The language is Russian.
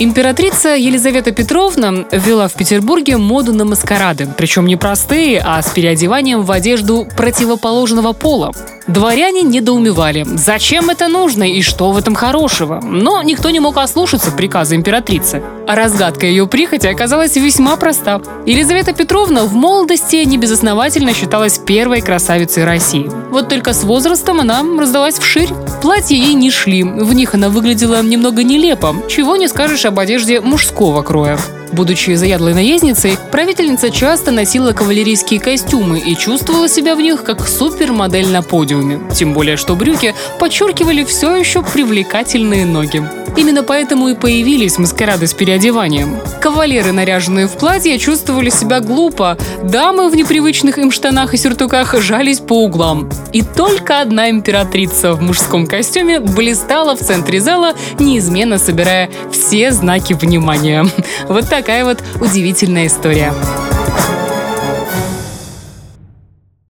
Императрица Елизавета Петровна ввела в Петербурге моду на маскарады, причем не простые, а с переодеванием в одежду противоположного пола. Дворяне недоумевали, зачем это нужно и что в этом хорошего, но никто не мог ослушаться приказа императрицы. А разгадка ее прихоти оказалась весьма проста. Елизавета Петровна в молодости небезосновательно считалась первой красавицей России. Вот только с возрастом она раздалась вширь. Платья ей не шли, в них она выглядела немного нелепо, чего не скажешь об одежде мужского кроя. Будучи заядлой наездницей, правительница часто носила кавалерийские костюмы и чувствовала себя в них как супермодель на подиуме. Тем более, что брюки подчеркивали все еще привлекательные ноги. Именно поэтому и появились маскарады с переодеванием. Кавалеры, наряженные в платье, чувствовали себя глупо. Дамы в непривычных им штанах и сюртуках жались по углам. И только одна императрица в мужском костюме блистала в центре зала, неизменно собирая все знаки внимания. Вот такая вот удивительная история.